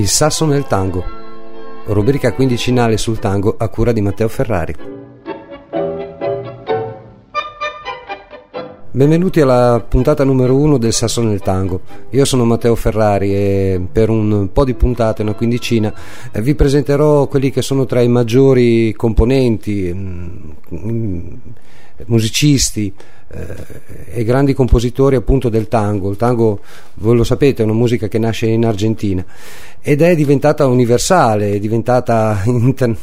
Il sasso nel tango, rubrica quindicinale sul tango a cura di Matteo Ferrari. Benvenuti alla puntata numero 1 del Sasso nel Tango. Io sono Matteo Ferrari e per un po' di puntate, una quindicina, vi presenterò quelli che sono tra i maggiori componenti, musicisti e grandi compositori appunto del tango. Il tango, voi lo sapete, è una musica che nasce in Argentina ed è diventata universale, è diventata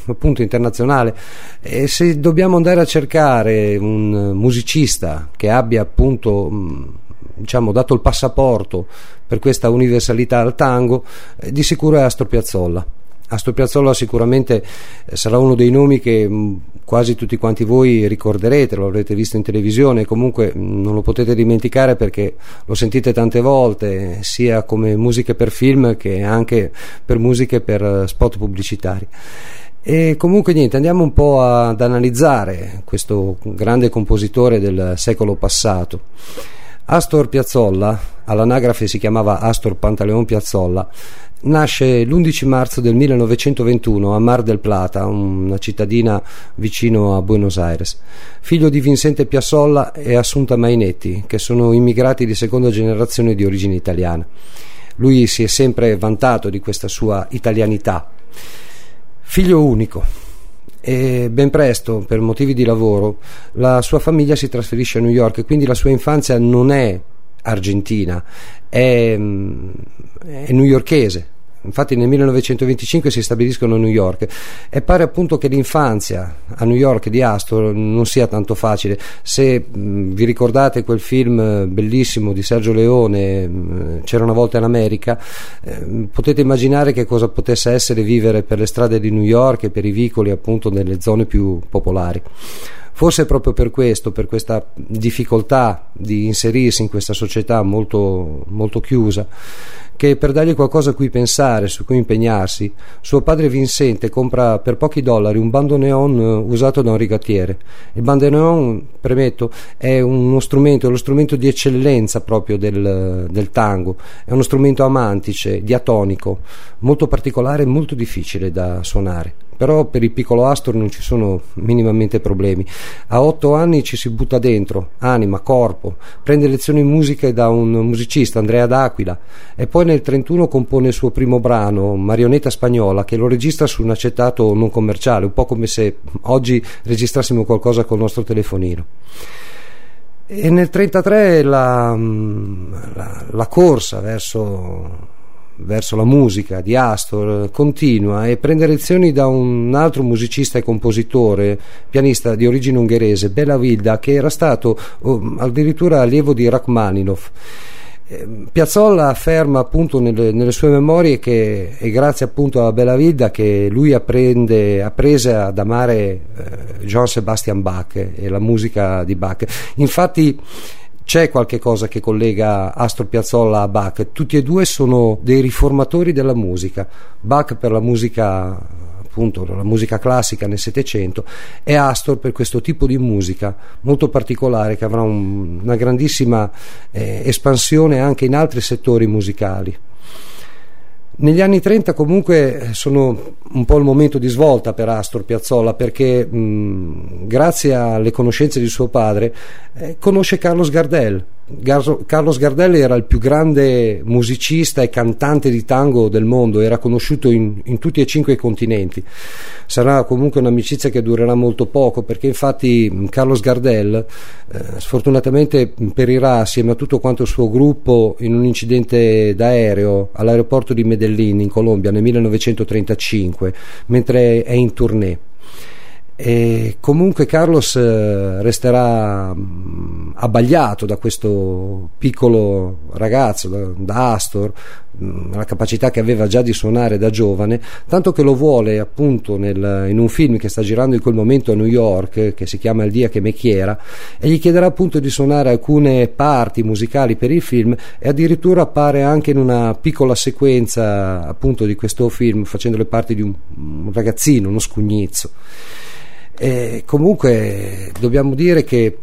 appunto internazionale, e se dobbiamo andare a cercare un musicista che abbia appunto dato il passaporto per questa universalità al tango, di sicuro è Astor Piazzolla. Astor Piazzolla sicuramente sarà uno dei nomi che quasi tutti quanti voi ricorderete, lo avrete visto in televisione, comunque non lo potete dimenticare perché lo sentite tante volte, sia come musiche per film che anche per musiche per spot pubblicitari. E comunque niente, andiamo un po' ad analizzare questo grande compositore del secolo passato. Astor Piazzolla, all'anagrafe si chiamava Astor Pantaleon Piazzolla, nasce l'11 marzo del 1921 a Mar del Plata, una cittadina vicino a Buenos Aires, figlio di Vicente Piazzolla e Assunta Mainetti, che sono immigrati di seconda generazione di origine italiana. Lui si è sempre vantato di questa sua italianità. Figlio unico, e ben presto, per motivi di lavoro, la sua famiglia si trasferisce a New York, e quindi la sua infanzia non è argentina, è newyorkese. Infatti nel 1925 si stabiliscono a New York e pare appunto che l'infanzia a New York di Astor non sia tanto facile. Se vi ricordate quel film bellissimo di Sergio Leone, C'era una volta in America, potete immaginare che cosa potesse essere vivere per le strade di New York e per i vicoli appunto nelle zone più popolari. Forse proprio per questo, per questa difficoltà di inserirsi in questa società molto, molto chiusa, che per dargli qualcosa a cui pensare, su cui impegnarsi, suo padre Vincente compra per pochi dollari un bandoneon usato da un rigattiere. Il bandoneon, premetto, è uno strumento, è lo strumento di eccellenza proprio del tango, è uno strumento amantice, diatonico, molto particolare e molto difficile da suonare. Però per il piccolo Astor non ci sono minimamente problemi. A 8 anni ci si butta dentro, anima, corpo, prende lezioni in musica da un musicista, Andrea D'Aquila, e poi nel 1931 compone il suo primo brano, Marionetta spagnola, che lo registra su un acetato non commerciale, un po' come se oggi registrassimo qualcosa col nostro telefonino. E nel 1933 la corsa verso la musica di Astor continua e prende lezioni da un altro musicista e compositore, pianista di origine ungherese, Béla Wilda, che era stato addirittura allievo di Rachmaninoff. Piazzolla afferma appunto nelle sue memorie che è grazie appunto a Béla Wilda che lui apprese ad amare Johann Sebastian Bach e la musica di Bach. Infatti c'è qualche cosa che collega Astor Piazzolla a Bach, tutti e due sono dei riformatori della musica, Bach per la musica appunto, la musica classica nel Settecento, e Astor per questo tipo di musica molto particolare che avrà una grandissima espansione anche in altri settori musicali. Negli anni 30 comunque sono un po' il momento di svolta per Astor Piazzolla, perché grazie alle conoscenze di suo padre conosce Carlos Gardel. Carlos Gardel era il più grande musicista e cantante di tango del mondo, era conosciuto in tutti e 5 i continenti. Sarà comunque un'amicizia che durerà molto poco, perché infatti Carlos Gardel sfortunatamente perirà assieme a tutto quanto il suo gruppo in un incidente d'aereo all'aeroporto di Medellin in Colombia nel 1935 mentre è in tournée. E comunque Carlos resterà abbagliato da questo piccolo ragazzo, da Astor, la capacità che aveva già di suonare da giovane, tanto che lo vuole appunto in un film che sta girando in quel momento a New York, che si chiama Il dia che me chiera, e gli chiederà appunto di suonare alcune parti musicali per il film, e addirittura appare anche in una piccola sequenza appunto di questo film facendo le parti di un ragazzino, uno scugnizzo. E comunque dobbiamo dire che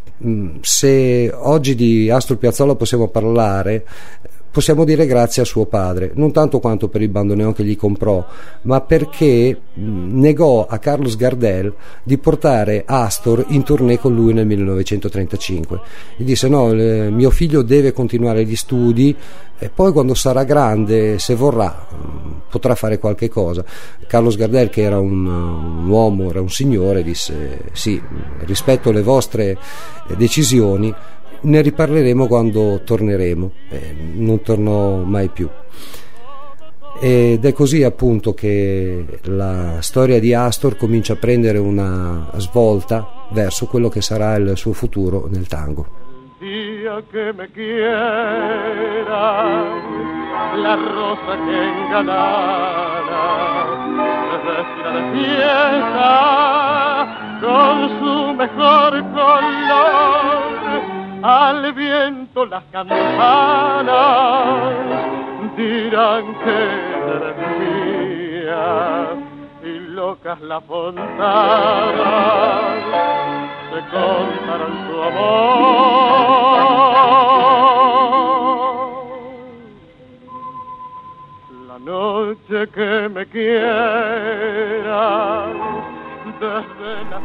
se oggi di Astor Piazzolla possiamo parlare, possiamo dire grazie a suo padre, non tanto quanto per il bandoneon che gli comprò, ma perché negò a Carlos Gardel di portare Astor in tournée con lui nel 1935. Gli disse: no, mio figlio deve continuare gli studi e poi quando sarà grande, se vorrà, potrà fare qualche cosa. Carlos Gardel, che era un uomo, era un signore, disse: sì, rispetto le vostre decisioni, ne riparleremo quando torneremo. Non tornò mai più. Ed è così appunto che la storia di Astor comincia a prendere una svolta verso quello che sarà il suo futuro nel tango. Il dia che me quiera, la rosa che inganara, se vestirà de fiesta con su mejor color. Al viento las campanas dirán que eres mía y locas las fontanas se contarán tu amor. La noche que me quieras.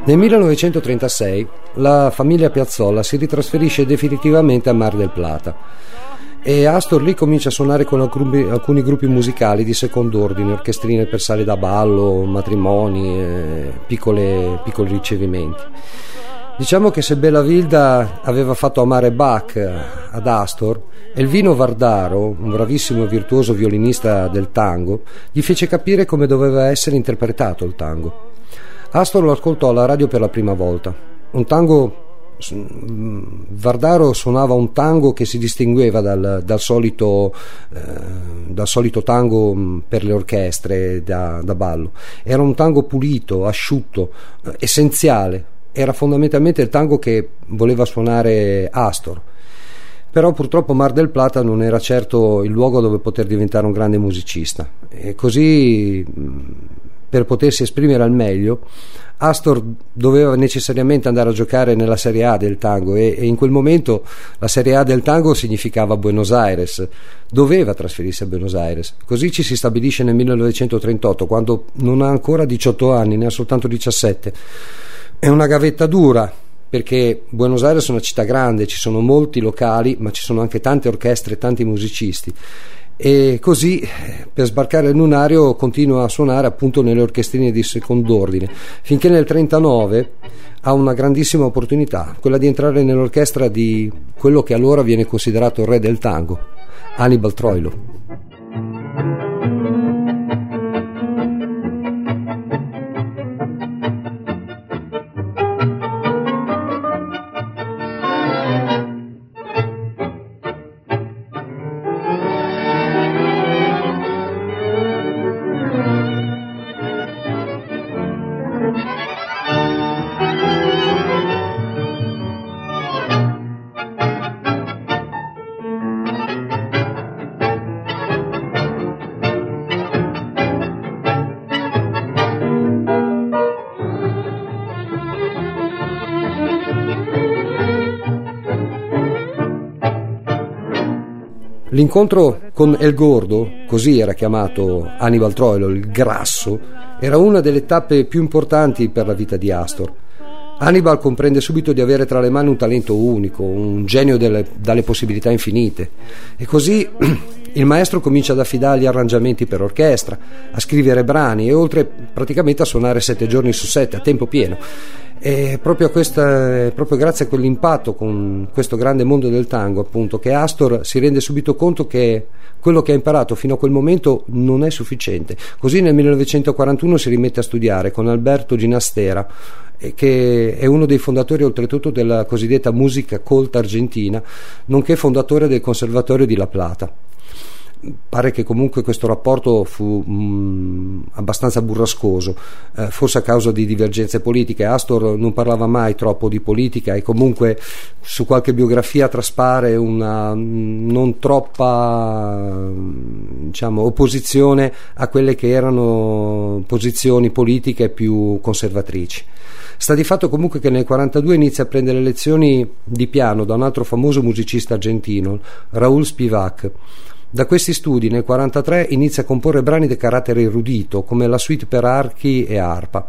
Nel 1936 la famiglia Piazzolla si ritrasferisce definitivamente a Mar del Plata e Astor lì comincia a suonare con alcuni gruppi musicali di secondo ordine, orchestrine per sale da ballo, matrimoni, piccoli ricevimenti. Diciamo che se Béla Wilda aveva fatto amare Bach ad Astor, Elvino Vardaro, un bravissimo e virtuoso violinista del tango, gli fece capire come doveva essere interpretato il tango. Astor lo ascoltò alla radio per la prima volta. Vardaro suonava un tango che si distingueva dal solito tango per le orchestre da ballo. Era un tango pulito, asciutto, essenziale. Era fondamentalmente il tango che voleva suonare Astor. Però purtroppo Mar del Plata non era certo il luogo dove poter diventare un grande musicista. E così, per potersi esprimere al meglio, Astor doveva necessariamente andare a giocare nella Serie A del tango e in quel momento la Serie A del tango significava Buenos Aires. Doveva trasferirsi a Buenos Aires. Così ci si stabilisce nel 1938, quando non ha ancora 18 anni, ne ha soltanto 17. È una gavetta dura, perché Buenos Aires è una città grande, ci sono molti locali, ma ci sono anche tante orchestre e tanti musicisti. E così, per sbarcare il lunario, continua a suonare appunto nelle orchestrine di secondo ordine, finché nel 1939 ha una grandissima opportunità, quella di entrare nell'orchestra di quello che allora viene considerato il re del tango, Aníbal Troilo. L'incontro con El Gordo, così era chiamato Aníbal Troilo, il grasso, era una delle tappe più importanti per la vita di Astor. Aníbal comprende subito di avere tra le mani un talento unico, un genio dalle possibilità infinite. E così il maestro comincia ad affidargli arrangiamenti per orchestra, a scrivere brani e oltre praticamente a suonare 7 giorni su 7 a tempo pieno. E proprio grazie a quell'impatto con questo grande mondo del tango, appunto, che Astor si rende subito conto che quello che ha imparato fino a quel momento non è sufficiente. Così nel 1941 si rimette a studiare con Alberto Ginastera, che è uno dei fondatori oltretutto della cosiddetta musica colta argentina, nonché fondatore del Conservatorio di La Plata. Pare che comunque questo rapporto fu abbastanza burrascoso, forse a causa di divergenze politiche. Astor non parlava mai troppo di politica e comunque su qualche biografia traspare una non troppa, diciamo, opposizione a quelle che erano posizioni politiche più conservatrici. Sta di fatto comunque che nel 1942 inizia a prendere lezioni di piano da un altro famoso musicista argentino, Raúl Spivac, Da questi studi nel 1943 inizia a comporre brani di carattere erudito, come la suite per archi e arpa.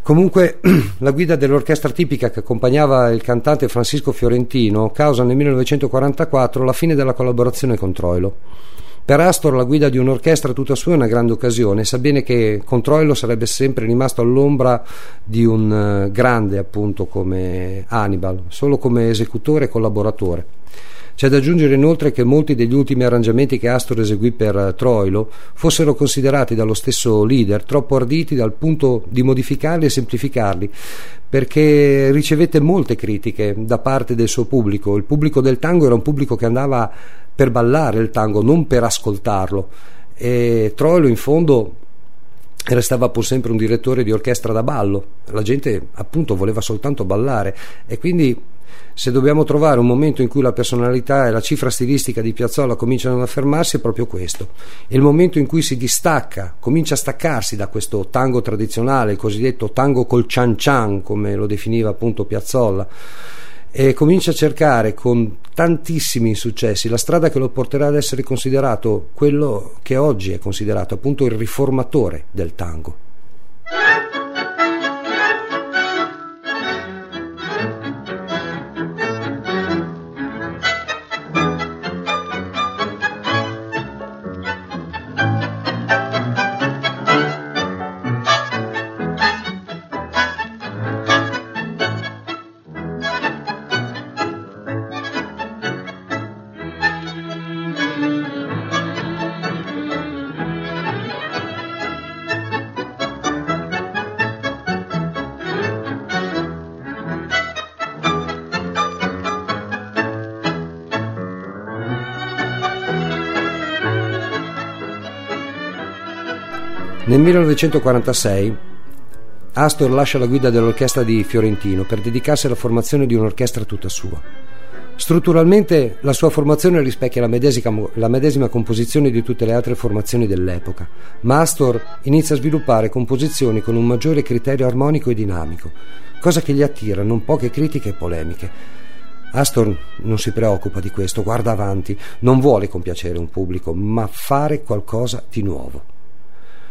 Comunque la guida dell'orchestra tipica che accompagnava il cantante Francesco Fiorentino causa nel 1944 la fine della collaborazione con Troilo. Per Astor la guida di un'orchestra tutta sua è una grande occasione, sa bene che con Troilo sarebbe sempre rimasto all'ombra di un grande appunto come Hannibal, solo come esecutore e collaboratore. C'è da aggiungere inoltre che molti degli ultimi arrangiamenti che Astor eseguì per Troilo fossero considerati dallo stesso leader troppo arditi dal punto di modificarli e semplificarli, perché ricevette molte critiche da parte del suo pubblico. Il pubblico del tango era un pubblico che andava per ballare il tango, non per ascoltarlo, e Troilo in fondo restava pur sempre un direttore di orchestra da ballo. La gente appunto voleva soltanto ballare, e quindi se dobbiamo trovare un momento in cui la personalità e la cifra stilistica di Piazzolla cominciano ad affermarsi è proprio questo, è il momento in cui si distacca, comincia a staccarsi da questo tango tradizionale, il cosiddetto tango col cian cian come lo definiva appunto Piazzolla, e comincia a cercare con tantissimi insuccessi la strada che lo porterà ad essere considerato quello che oggi è considerato appunto il riformatore del tango. Nel 1946 Astor lascia la guida dell'orchestra di Fiorentino per dedicarsi alla formazione di un'orchestra tutta sua. Strutturalmente la sua formazione rispecchia la medesima composizione di tutte le altre formazioni dell'epoca, ma Astor inizia a sviluppare composizioni con un maggiore criterio armonico e dinamico, cosa che gli attira non poche critiche e polemiche. Astor non si preoccupa di questo, guarda avanti, non vuole compiacere un pubblico, ma fare qualcosa di nuovo.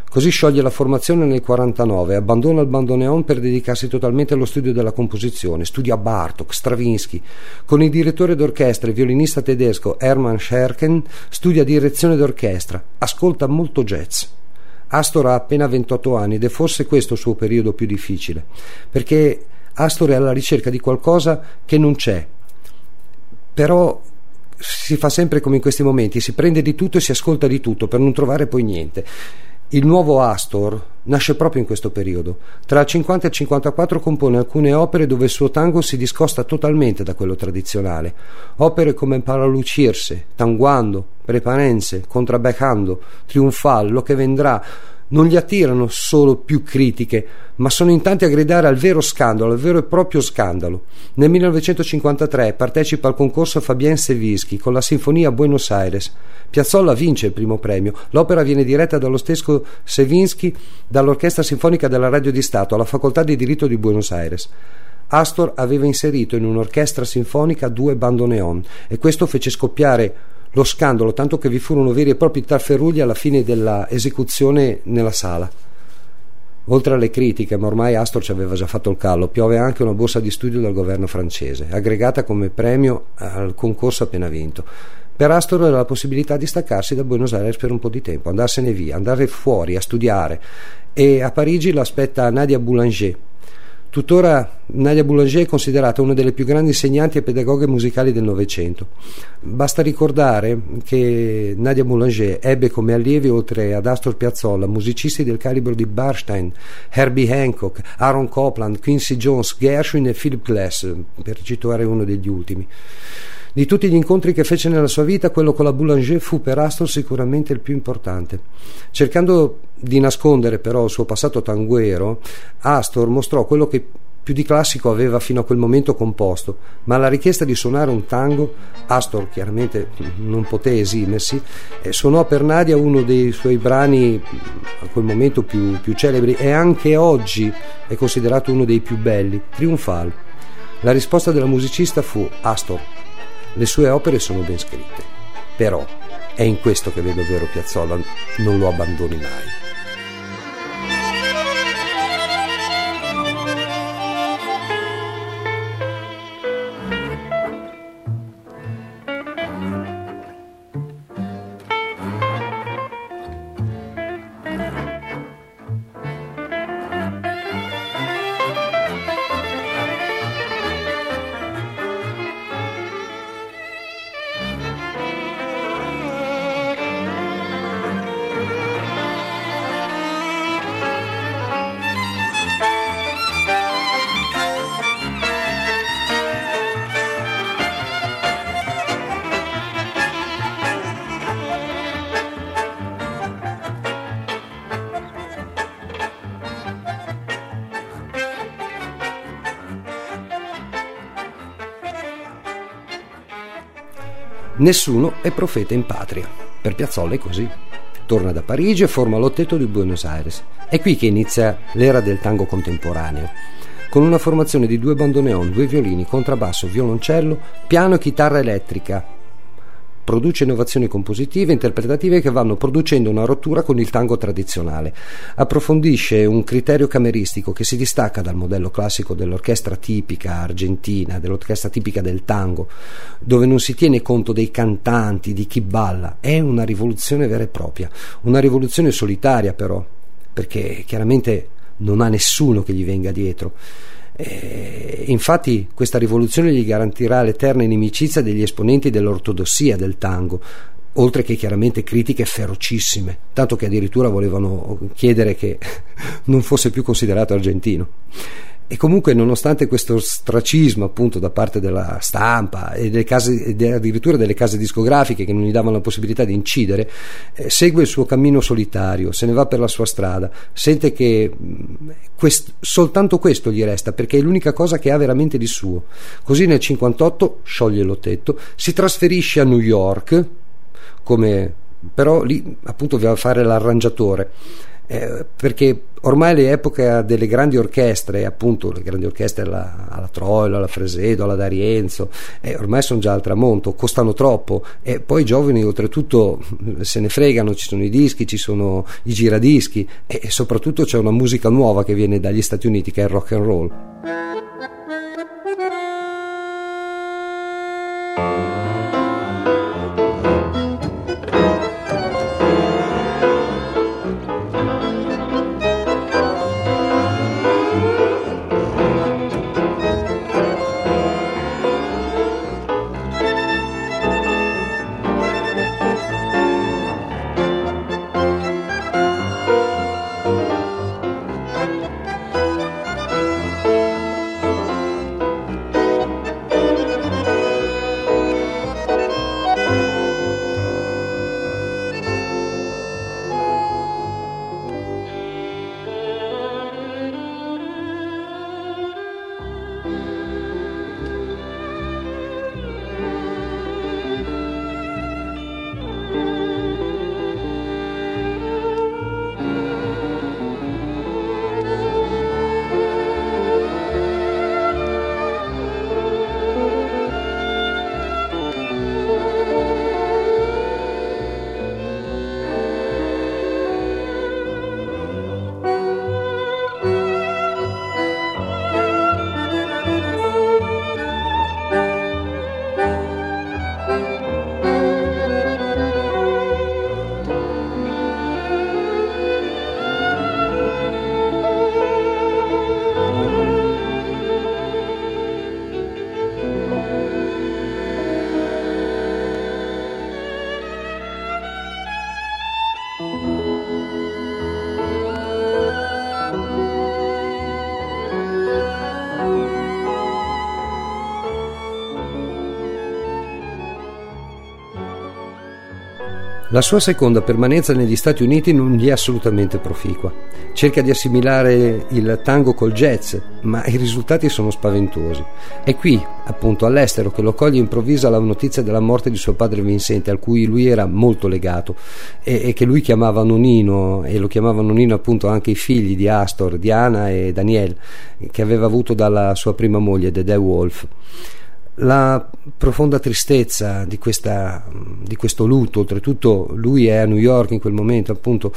Così scioglie la formazione nel 1949 e abbandona il bandoneon per dedicarsi totalmente allo studio della composizione. Studia Bartók, Stravinsky. Con il direttore d'orchestra e violinista tedesco Hermann Scherken studia direzione d'orchestra, ascolta molto jazz. Astor ha appena 28 anni ed è forse questo il suo periodo più difficile, perché Astor è alla ricerca di qualcosa che non c'è, però si fa sempre come in questi momenti, si prende di tutto e si ascolta di tutto per non trovare poi niente. Il nuovo Astor nasce proprio in questo periodo. Tra il 50 e il 54 compone alcune opere dove il suo tango si discosta totalmente da quello tradizionale. Opere come Paralucirse, Tanguando, Preparense, Contrabecando, Triunfal, Lo che vendrà non gli attirano solo più critiche, ma sono in tanti a gridare al vero scandalo, al vero e proprio scandalo. Nel 1953 partecipa al concorso Fabien Sevinsky con la Sinfonia Buenos Aires. Piazzolla vince il primo premio. L'opera viene diretta dallo stesso Sevinsky dall'Orchestra Sinfonica della Radio di Stato alla Facoltà di Diritto di Buenos Aires. Astor aveva inserito in un'orchestra sinfonica 2 bandoneon e questo fece scoppiare lo scandalo, tanto che vi furono veri e propri tafferugli alla fine della esecuzione nella sala. Oltre alle critiche, ma ormai Astor ci aveva già fatto il callo, piove anche una borsa di studio dal governo francese, aggregata come premio al concorso appena vinto. Per Astor era la possibilità di staccarsi da Buenos Aires per un po' di tempo, andarsene via, andare fuori a studiare, e a Parigi l'aspetta Nadia Boulanger. Tuttora Nadia Boulanger è considerata una delle più grandi insegnanti e pedagoghe musicali del Novecento. Basta ricordare che Nadia Boulanger ebbe come allievi, oltre ad Astor Piazzolla, musicisti del calibro di Bernstein, Herbie Hancock, Aaron Copland, Quincy Jones, Gershwin e Philip Glass, per citare uno degli ultimi. Di tutti gli incontri che fece nella sua vita, quello con la Boulanger fu per Astor sicuramente il più importante. Cercando di nascondere però il suo passato tanguero, Astor mostrò quello che più di classico aveva fino a quel momento composto, ma alla richiesta di suonare un tango Astor chiaramente non poté esimersi e suonò per Nadia uno dei suoi brani a quel momento più celebri, e anche oggi è considerato uno dei più belli, Triunfal. La risposta della musicista fu: Astor, le sue opere sono ben scritte, però È in questo che vedo il vero Piazzolla, non lo abbandoni mai. Nessuno è profeta in patria. Per Piazzolla è così. Torna da Parigi e forma l'Otteto di Buenos Aires. È qui che inizia l'era del tango contemporaneo, con una formazione di 2 bandoneon, 2 violini, contrabbasso, violoncello, piano e chitarra elettrica. Produce innovazioni compositive e interpretative che vanno producendo una rottura con il tango tradizionale. Approfondisce un criterio cameristico che si distacca dal modello classico dell'orchestra tipica argentina, dell'orchestra tipica del tango, dove non si tiene conto dei cantanti, di chi balla. È una rivoluzione vera e propria, una rivoluzione solitaria però, perché chiaramente non ha nessuno che gli venga dietro. Infatti questa rivoluzione gli garantirà l'eterna inimicizia degli esponenti dell'ortodossia del tango, oltre che chiaramente critiche ferocissime, tanto che addirittura volevano chiedere che non fosse più considerato argentino. E comunque, nonostante questo ostracismo appunto da parte della stampa e delle case, addirittura delle case discografiche che non gli davano la possibilità di incidere, segue il suo cammino solitario, se ne va per la sua strada, sente che soltanto questo gli resta, perché è l'unica cosa che ha veramente di suo. Così nel 58 scioglie l'Otteto, si trasferisce a New York, però lì appunto doveva fare l'arrangiatore, perché ormai l'epoca delle grandi orchestre, appunto le grandi orchestre alla Troilo, alla Fresedo, alla D'Arienzo, ormai sono già al tramonto, costano troppo e poi i giovani oltretutto se ne fregano, ci sono i dischi, ci sono i giradischi e soprattutto c'è una musica nuova che viene dagli Stati Uniti, che è il rock and roll. La sua seconda permanenza negli Stati Uniti non gli è assolutamente proficua. Cerca di assimilare il tango col jazz, ma i risultati sono spaventosi. È qui, appunto, all'estero, che lo coglie improvvisa la notizia della morte di suo padre Vincente, al cui lui era molto legato e che lui chiamava Nonino, e lo chiamavano Nonino appunto anche i figli di Astor, Diana e Daniel, che aveva avuto dalla sua prima moglie, Dede Wolf. la profonda tristezza di questo lutto. Oltretutto lui è a New York in quel momento, appunto,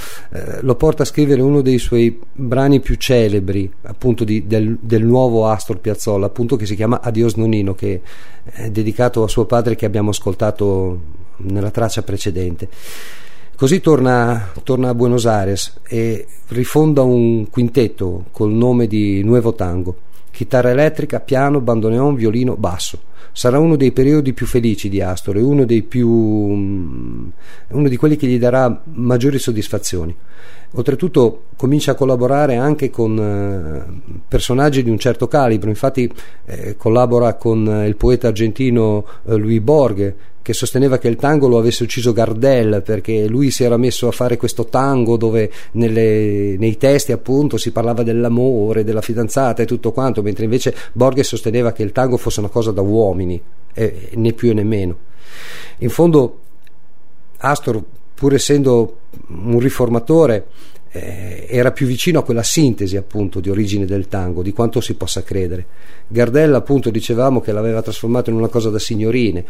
lo porta a scrivere uno dei suoi brani più celebri, appunto, del nuovo Astor Piazzolla, appunto, che si chiama Adios Nonino, che è dedicato a suo padre, che abbiamo ascoltato nella traccia precedente. Così torna a Buenos Aires e rifonda un quintetto col nome di Nuevo Tango: chitarra elettrica, piano, bandoneon, violino, basso. Sarà uno dei periodi più felici di Astor e uno di quelli che gli darà maggiori soddisfazioni. Oltretutto comincia a collaborare anche con personaggi di un certo calibro, infatti collabora con il poeta argentino Luis Borges, che sosteneva che il tango lo avesse ucciso Gardel, perché lui si era messo a fare questo tango dove nei testi, appunto, si parlava dell'amore, della fidanzata e tutto quanto, mentre invece Borges sosteneva che il tango fosse una cosa da uomini, né più né meno. In fondo Astor, pur essendo un riformatore, era più vicino a quella sintesi, appunto, di origine del tango di quanto si possa credere. Gardel, appunto, dicevamo che l'aveva trasformato in una cosa da signorine,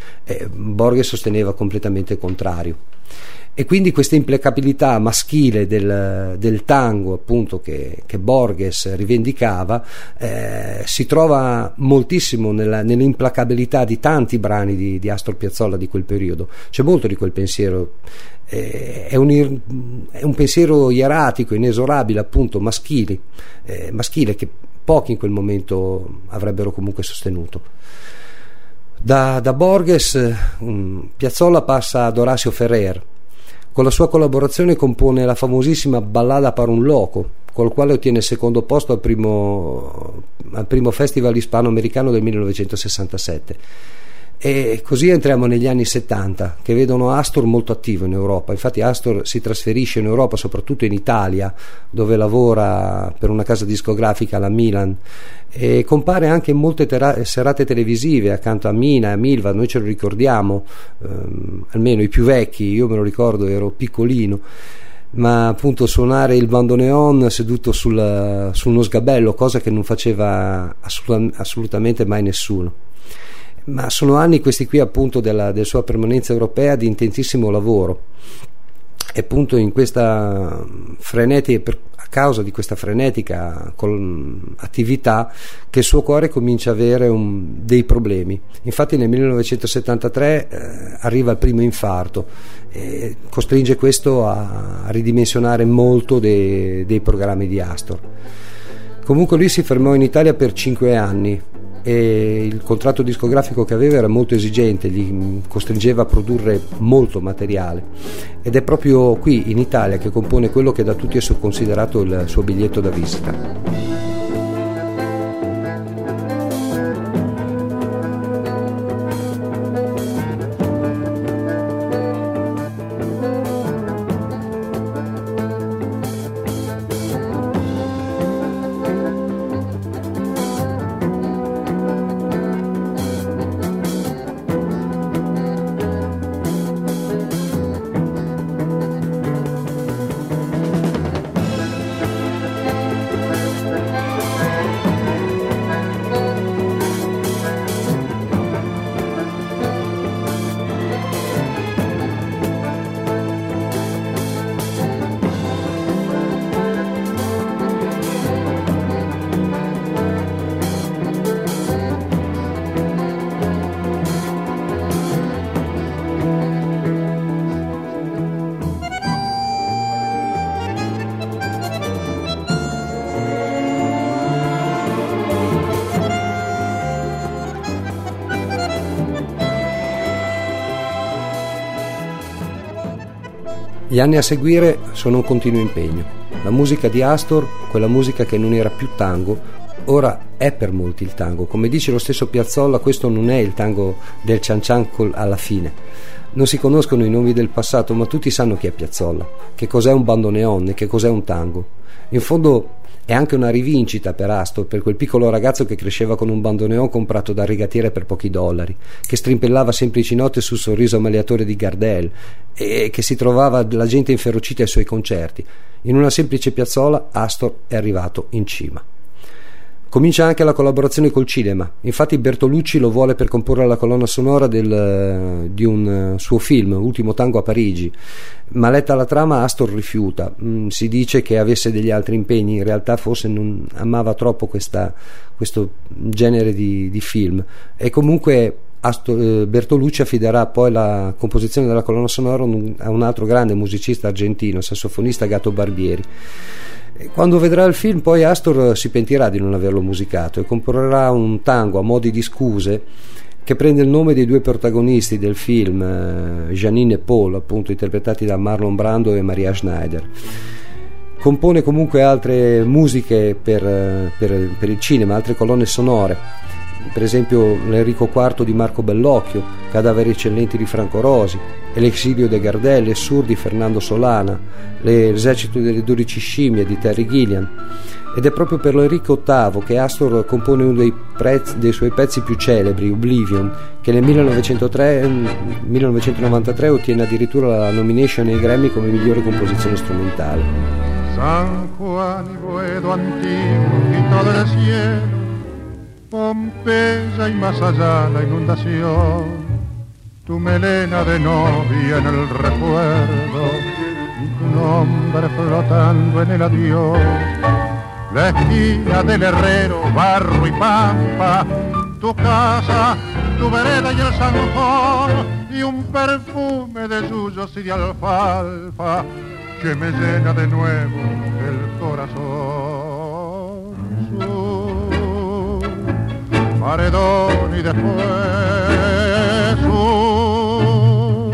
Borges sosteneva completamente il contrario. E quindi questa implacabilità maschile del tango, appunto, che Borges rivendicava, si trova moltissimo nell'implacabilità di tanti brani di Astor Piazzolla di quel periodo. C'è molto di quel pensiero, è un pensiero ieratico, inesorabile, appunto, maschile, che pochi in quel momento avrebbero comunque sostenuto. Da Borges Piazzolla passa ad Horacio Ferrer. Con la sua collaborazione compone la famosissima Ballada para un loco, col quale ottiene il secondo posto al primo Festival Hispano-Americano del 1967. E così entriamo negli anni 70, che vedono Astor molto attivo in Europa. Infatti Astor si trasferisce in Europa, soprattutto in Italia, dove lavora per una casa discografica, la Milan, e compare anche in molte serate televisive accanto a Mina e a Milva. Noi ce lo ricordiamo, almeno i più vecchi, io me lo ricordo, ero piccolino, ma appunto suonare il bandoneon seduto su uno sgabello, cosa che non faceva assolutamente mai nessuno. Ma sono anni, questi qui, appunto, della sua permanenza europea, di intensissimo lavoro, e appunto in questa a causa di questa frenetica attività che il suo cuore comincia a avere dei problemi. Infatti nel 1973 arriva il primo infarto e costringe questo a ridimensionare molto dei programmi di Astor. Comunque lui si fermò in Italia per 5 anni e il contratto discografico che aveva era molto esigente, gli costringeva a produrre molto materiale, ed è proprio qui in Italia che compone quello che da tutti è considerato il suo biglietto da visita. Gli anni a seguire sono un continuo impegno. La musica di Astor, quella musica che non era più tango, ora è per molti il tango. Come dice lo stesso Piazzolla, questo non è il tango del cian cian alla fine. Non si conoscono i nomi del passato, ma tutti sanno chi è Piazzolla, che cos'è un bandoneon e che cos'è un tango. In fondo è anche una rivincita per Astor, per quel piccolo ragazzo che cresceva con un bandoneon comprato dal rigatiere per pochi $, che strimpellava semplici note sul sorriso ammaliatore di Gardel e che si trovava la gente inferocita ai suoi concerti. In una semplice piazzola Astor è arrivato in cima. Comincia anche la collaborazione col cinema, infatti Bertolucci lo vuole per comporre la colonna sonora di un suo film, Ultimo tango a Parigi, ma letta la trama Astor rifiuta, si dice che avesse degli altri impegni, in realtà forse non amava troppo questo genere di film, e comunque Bertolucci affiderà poi la composizione della colonna sonora a un altro grande musicista argentino, sassofonista Gato Barbieri. Quando vedrà il film poi Astor si pentirà di non averlo musicato e comporrà un tango a modi di scuse che prende il nome dei due protagonisti del film, Janine e Paul, appunto interpretati da Marlon Brando e Maria Schneider. Compone comunque altre musiche per il cinema, altre colonne sonore, per esempio l'Enrico IV di Marco Bellocchio, Cadaveri eccellenti di Franco Rosi, L'exilio de Gardel, Le Sourds di Fernando Solana, L'esercito delle 12 scimmie di Terry Gilliam. Ed è proprio per l'Enrico VIII che Astor compone uno dei suoi pezzi più celebri, Oblivion, che nel 1993 ottiene addirittura la nomination ai Grammy come migliore composizione strumentale. San Juan y Boedo antiguo, pintado de cielo, Pompeya y más allá la inundación, tu melena de novia en el recuerdo, tu nombre flotando en el adiós, la esquina del herrero, barro y pampa, tu casa, tu vereda y el zanjón, y un perfume de yuyos y de alfalfa que me llena de nuevo el corazón. Paredón y después sur,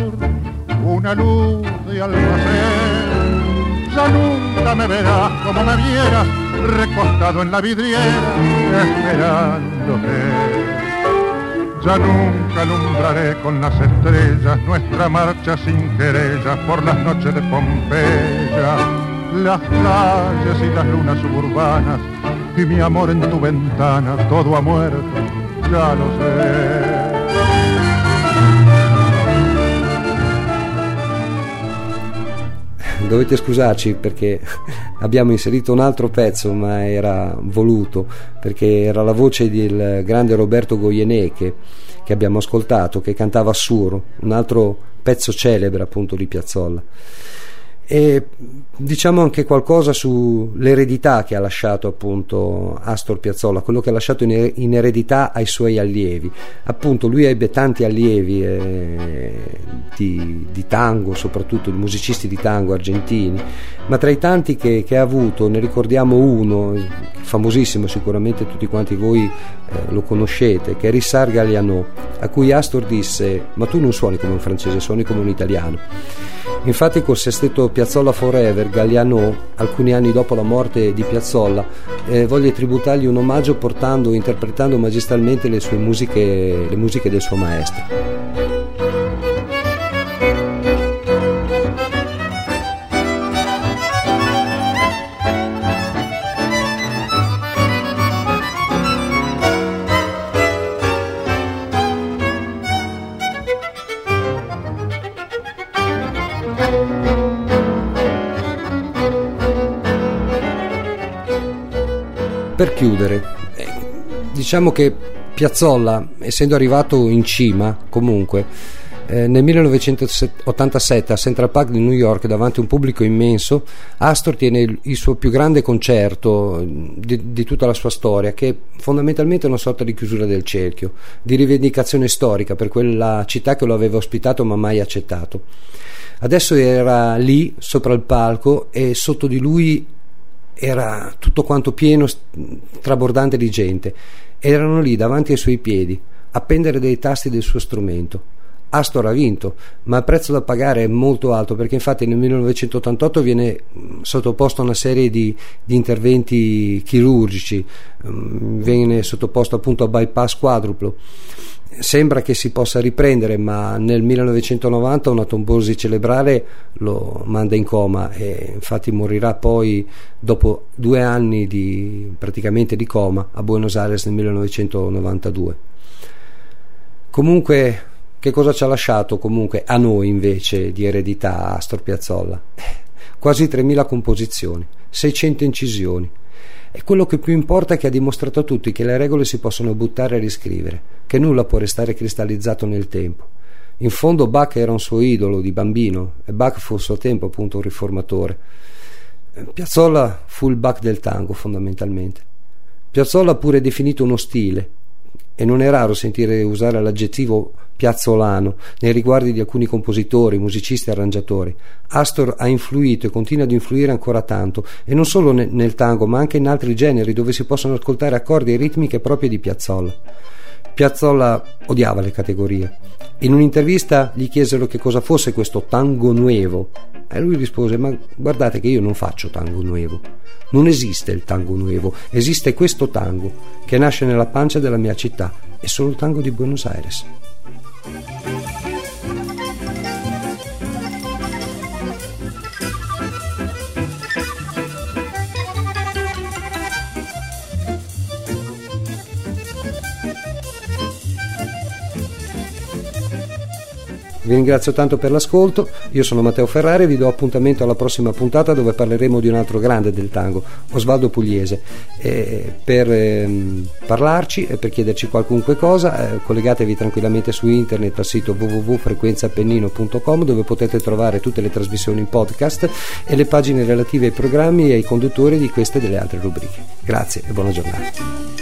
una luz de almacén, ya nunca me verás como me viera, recostado en la vidriera, esperándote. Ya nunca alumbraré con las estrellas nuestra marcha sin querellas por las noches de Pompeya, las calles y las lunas suburbanas, y mi amor en tu ventana, todo ha muerto, ya lo sé. Dovete scusarci perché abbiamo inserito un altro pezzo, ma era voluto, perché era la voce del grande Roberto Goyeneche che abbiamo ascoltato, che cantava Assuro, un altro pezzo celebre appunto di Piazzolla. E diciamo anche qualcosa sull'eredità che ha lasciato appunto Astor Piazzolla, quello che ha lasciato in eredità ai suoi allievi. Appunto lui ebbe tanti allievi di tango, soprattutto di musicisti di tango argentini, ma tra i tanti che ha avuto ne ricordiamo uno famosissimo, sicuramente tutti quanti voi lo conoscete, che è Richard Galliano, a cui Astor disse: ma tu non suoni come un francese, suoni come un italiano. Infatti col sestetto Piazzolla Forever, Galliano, alcuni anni dopo la morte di Piazzolla, volle tributargli un omaggio portando e interpretando magistralmente le sue musiche, le musiche del suo maestro. Per chiudere, diciamo che Piazzolla, essendo arrivato in cima comunque, nel 1987 a Central Park di New York, davanti a un pubblico immenso, Astor tiene il suo più grande concerto di tutta la sua storia, che è fondamentalmente una sorta di chiusura del cerchio, di rivendicazione storica per quella città che lo aveva ospitato ma mai accettato. Adesso era lì, sopra il palco, e sotto di lui era tutto quanto pieno, trabordante di gente. Erano lì davanti ai suoi piedi a pendere dei tasti del suo strumento. Astor ha vinto, ma il prezzo da pagare è molto alto, perché infatti nel 1988 viene sottoposto a una serie di interventi chirurgici, viene sottoposto appunto a bypass quadruplo. Sembra che si possa riprendere, ma nel 1990 una trombosi cerebrale lo manda in coma e infatti morirà poi dopo 2 anni praticamente di coma a Buenos Aires nel 1992. Comunque, che cosa ci ha lasciato comunque a noi invece di eredità Astor Piazzolla? Quasi 3.000 composizioni, 600 incisioni. E quello che più importa è che ha dimostrato a tutti che le regole si possono buttare e riscrivere, che nulla può restare cristallizzato nel tempo. In fondo Bach era un suo idolo di bambino, e Bach fu a suo tempo appunto un riformatore. Piazzolla fu il Bach del tango, fondamentalmente. Piazzolla ha pure definito uno stile, e non è raro sentire usare l'aggettivo piazzolano nei riguardi di alcuni compositori, musicisti e arrangiatori. Astor ha influito e continua ad influire ancora tanto, e non solo nel tango ma anche in altri generi dove si possono ascoltare accordi e ritmiche proprie di Piazzolla. Piazzolla odiava le categorie. In un'intervista gli chiesero che cosa fosse questo tango nuevo, e lui rispose: ma guardate che io non faccio tango nuevo, non esiste il tango nuevo, esiste questo tango che nasce nella pancia della mia città, è solo il tango di Buenos Aires. Vi ringrazio tanto per l'ascolto, io sono Matteo Ferrari e vi do appuntamento alla prossima puntata dove parleremo di un altro grande del tango, Osvaldo Pugliese. Per parlarci e per chiederci qualunque cosa collegatevi tranquillamente su internet al sito www.frequenzaapennino.com, dove potete trovare tutte le trasmissioni in podcast e le pagine relative ai programmi e ai conduttori di queste e delle altre rubriche. Grazie e buona giornata.